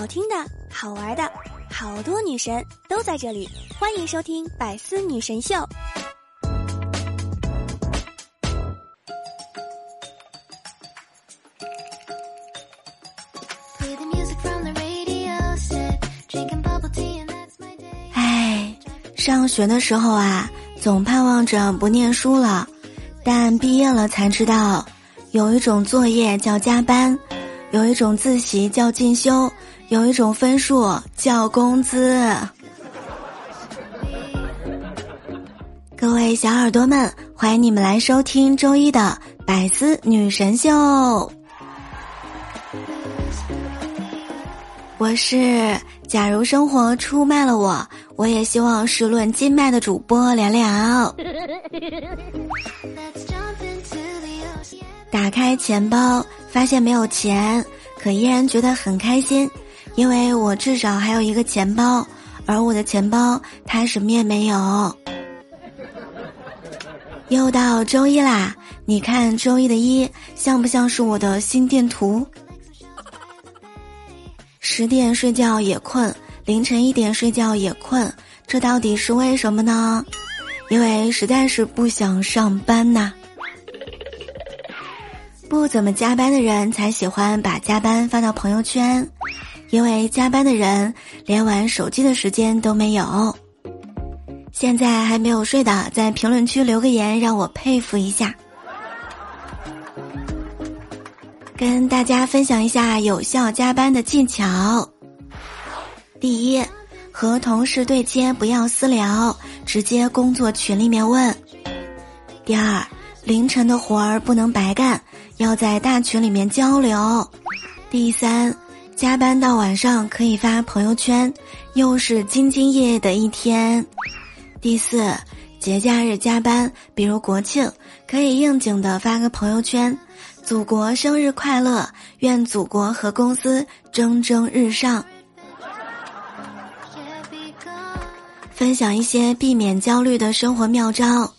好听的、好玩的，好多女神都在这里，欢迎收听百思女神秀。哎，上学的时候啊，总盼望着不念书了，但毕业了才知道，有一种作业叫加班，有一种自习叫进修，有一种分数叫工资。各位小耳朵们，欢迎你们来收听周一的百思女神秀。我是假如生活出卖了我，我也希望时论金脉的主播聊聊。打开钱包发现没有钱，可依然觉得很开心，因为我至少还有一个钱包，而我的钱包它什么也没有。又到周一啦，你看周一的一像不像是我的心电图？10点睡觉也困，凌晨1点睡觉也困，这到底是为什么呢？因为实在是不想上班呐。不怎么加班的人才喜欢把加班发到朋友圈，因为加班的人连玩手机的时间都没有。现在还没有睡的，在评论区留个言让我佩服一下。跟大家分享一下有效加班的技巧。第一，和同事对接不要私聊，直接工作群里面问。第二，凌晨的活儿不能白干，要在大群里面交流。第三，加班到晚上可以发朋友圈，又是兢兢业业的一天。第四，节假日加班，比如国庆，可以应景的发个朋友圈，祖国生日快乐，愿祖国和公司蒸蒸日上。分享一些避免焦虑的生活妙招。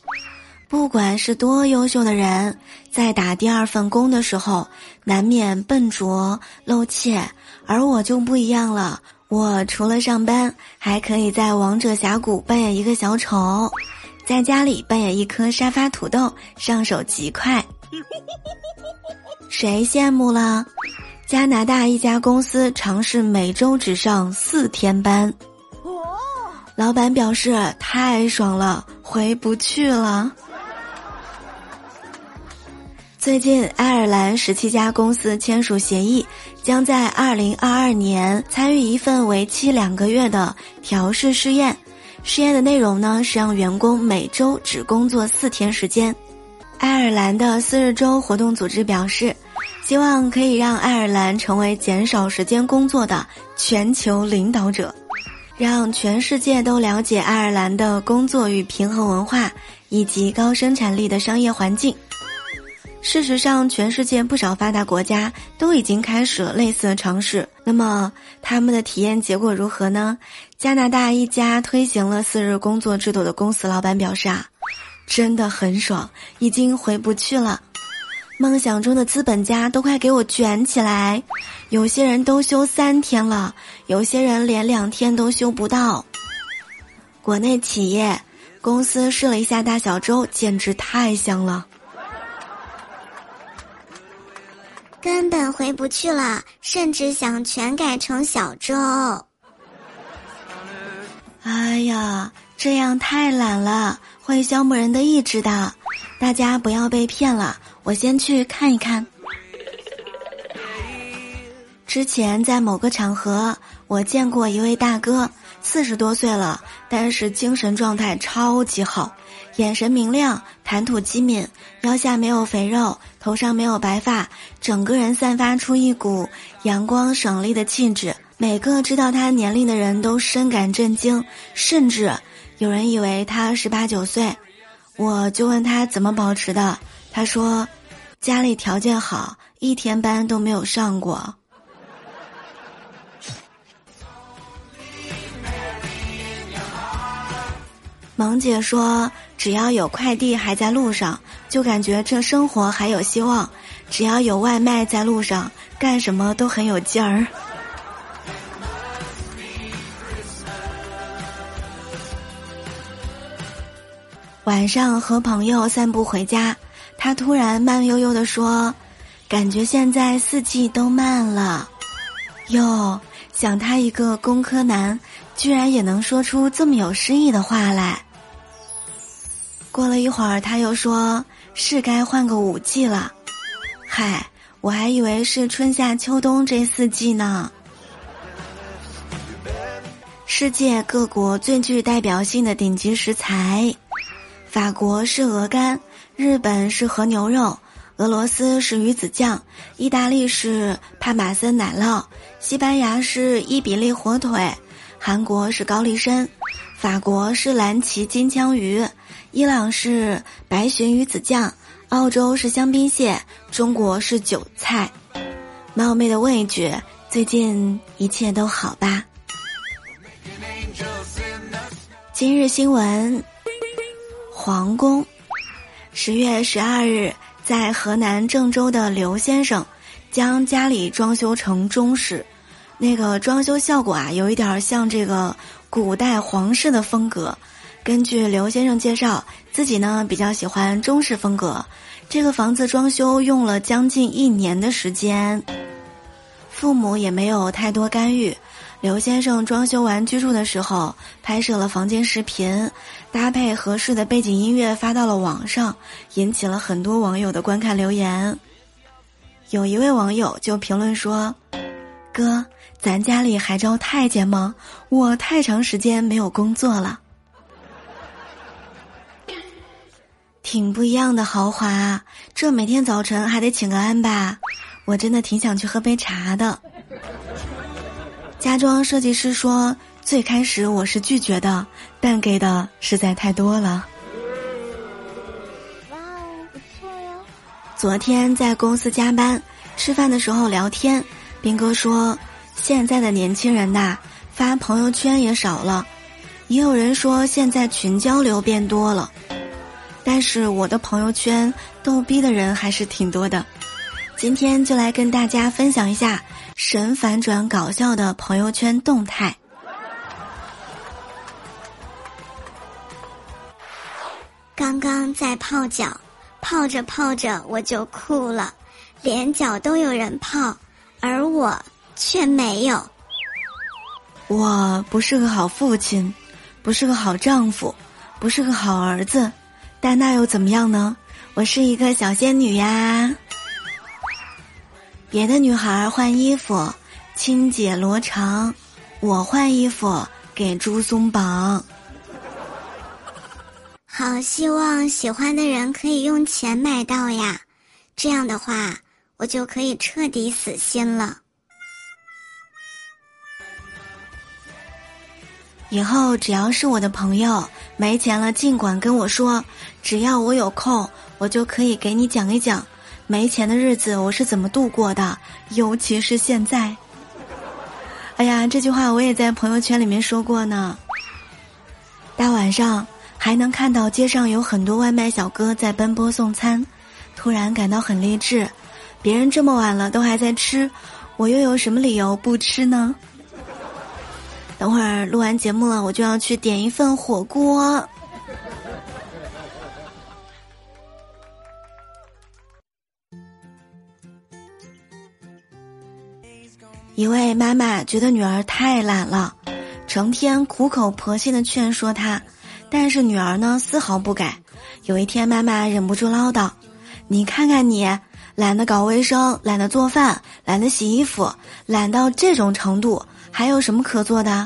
不管是多优秀的人，在打第二份工的时候难免笨拙露怯，而我就不一样了，我除了上班还可以在王者峡谷扮演一个小丑，在家里扮演一颗沙发土豆，上手极快。谁羡慕了？加拿大一家公司尝试每周只上4天班，老板表示太爽了，回不去了。最近爱尔兰17家公司签署协议，将在2022年参与一份为期2个月的调试试验。试验的内容呢，是让员工每周只工作4天时间。爱尔兰的40周活动组织表示，希望可以让爱尔兰成为减少时间工作的全球领导者，让全世界都了解爱尔兰的工作与平衡文化以及高生产力的商业环境。事实上，全世界不少发达国家都已经开始了类似的尝试，那么他们的体验结果如何呢？加拿大一家推行了4日工作制度的公司老板表示啊，真的很爽，已经回不去了。梦想中的资本家都快给我卷起来，有些人都休3天了，有些人连2天都休不到。国内企业公司试了一下大小周，简直太香了。根本回不去了，甚至想全改成小周。哎呀，这样太懒了，会消磨人的意志的，大家不要被骗了，我先去看一看。之前在某个场合，我见过一位大哥，40多岁了，但是精神状态超级好，眼神明亮，谈吐机敏，腰下没有肥肉，头上没有白发，整个人散发出一股阳光爽利的气质。每个知道他年龄的人都深感震惊，甚至有人以为他18、19岁。我就问他怎么保持的，他说家里条件好，1天班都没有上过。萌姐说，只要有快递还在路上，就感觉这生活还有希望，只要有外卖在路上，干什么都很有劲儿。晚上和朋友散步回家，他突然慢悠悠地说，感觉现在四季都慢了。哟，想他一个工科男居然也能说出这么有诗意的话来。过了一会儿他又说，是该换个五季了。嗨，我还以为是春夏秋冬这四季呢。世界各国最具代表性的顶级食材，法国是鹅肝，日本是和牛肉，俄罗斯是鱼子酱，意大利是帕玛森奶酪，西班牙是伊比利火腿，韩国是高丽参，法国是蓝鳍金枪鱼，伊朗是白鲟鱼子酱，澳洲是香槟蟹，中国是韭菜。冒昧的问一句，最近一切都好吧？今日新闻，皇宫。10月12日，在河南郑州的刘先生将家里装修成中式，那个装修效果啊，有一点像这个古代皇室的风格。根据刘先生介绍，自己呢比较喜欢中式风格。这个房子装修用了将近1年的时间，父母也没有太多干预。刘先生装修完居住的时候，拍摄了房间视频，搭配合适的背景音乐发到了网上，引起了很多网友的观看留言。有一位网友就评论说，哥，咱家里还招太监吗？我太长时间没有工作了。挺不一样的豪华，这每天早晨还得请个安吧，我真的挺想去喝杯茶的。家装设计师说，最开始我是拒绝的，但给的实在太多了。哇哦，不错哟。昨天在公司加班，吃饭的时候聊天，斌哥说，现在的年轻人呐，发朋友圈也少了，也有人说现在群交流变多了，但是我的朋友圈逗逼的人还是挺多的。今天就来跟大家分享一下神反转搞笑的朋友圈动态。刚刚在泡脚，泡着泡着我就哭了，连脚都有人泡，而我却没有。我不是个好父亲，不是个好丈夫，不是个好儿子，但那又怎么样呢？我是一个小仙女呀。别的女孩换衣服，亲姐罗长，我换衣服给猪松绑。好希望喜欢的人可以用钱买到呀，这样的话我就可以彻底死心了。以后只要是我的朋友没钱了，尽管跟我说，只要我有空，我就可以给你讲一讲没钱的日子我是怎么度过的，尤其是现在。哎呀，这句话我也在朋友圈里面说过呢。大晚上还能看到街上有很多外卖小哥在奔波送餐，突然感到很励志，别人这么晚了都还在吃，我又有什么理由不吃呢？等会儿录完节目了，我就要去点一份火锅。一位妈妈觉得女儿太懒了，成天苦口婆心的劝说她，但是女儿呢丝毫不改。有一天妈妈忍不住唠叨，你看看你，懒得搞卫生，懒得做饭，懒得洗衣服，懒到这种程度，还有什么可做的？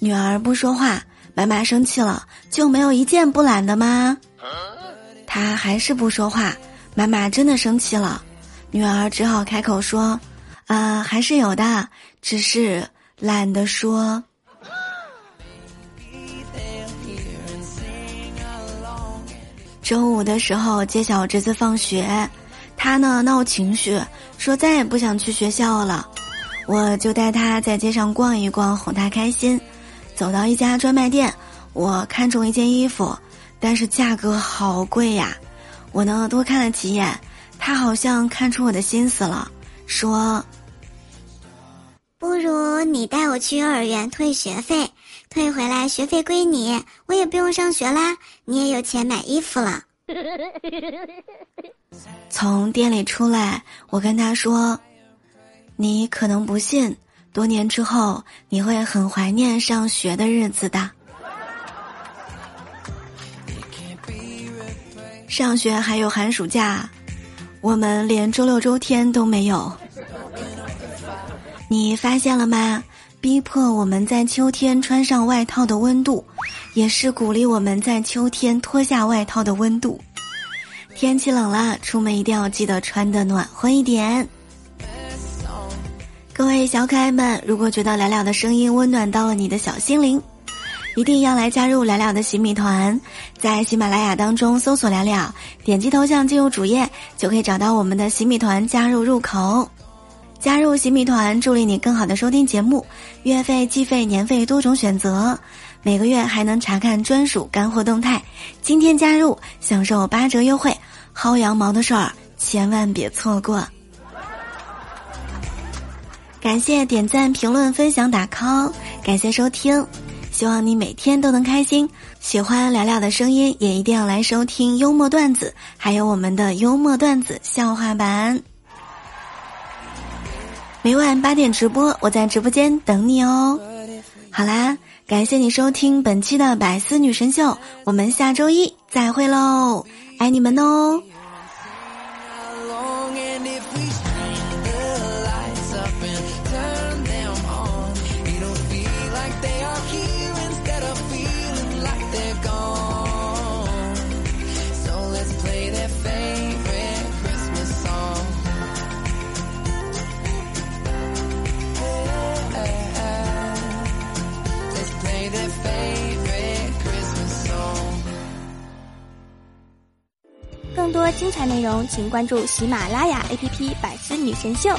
女儿不说话，妈妈生气了，就没有一件不懒的吗？她还是不说话，妈妈真的生气了，女儿只好开口说，还是有的，只是懒得说。周五的时候接小侄子放学，他呢闹情绪，说再也不想去学校了。我就带他在街上逛一逛，哄他开心。走到一家专卖店，我看中一件衣服，但是价格好贵呀。我呢多看了几眼，他好像看出我的心思了，说，不如你带我去幼儿园退学费，退回来学费归你，我也不用上学啦，你也有钱买衣服了。从店里出来，我跟他说，你可能不信，多年之后你会很怀念上学的日子的。上学还有寒暑假，我们连周六周天都没有。你发现了吗？逼迫我们在秋天穿上外套的温度，也是鼓励我们在秋天脱下外套的温度。天气冷了，出门一定要记得穿得暖和一点。各位小可爱们，如果觉得聊聊的声音温暖到了你的小心灵，一定要来加入聊聊的洗米团，在喜马拉雅当中搜索聊聊，点击头像进入主页，就可以找到我们的洗米团加入入口。加入洗米团，助力你更好的收听节目，月费、季费、年费多种选择，每个月还能查看专属干货动态。今天加入，享受8折优惠，薅羊毛的事儿千万别错过。感谢点赞、评论、分享、打 call， 感谢收听，希望你每天都能开心。喜欢聊聊的声音，也一定要来收听幽默段子，还有我们的幽默段子笑话版。每晚8点直播，我在直播间等你哦。好啦，感谢你收听本期的百思女神秀，我们下周一再会喽，爱你们哦。更多精彩内容请关注喜马拉雅 APP 百思女神秀。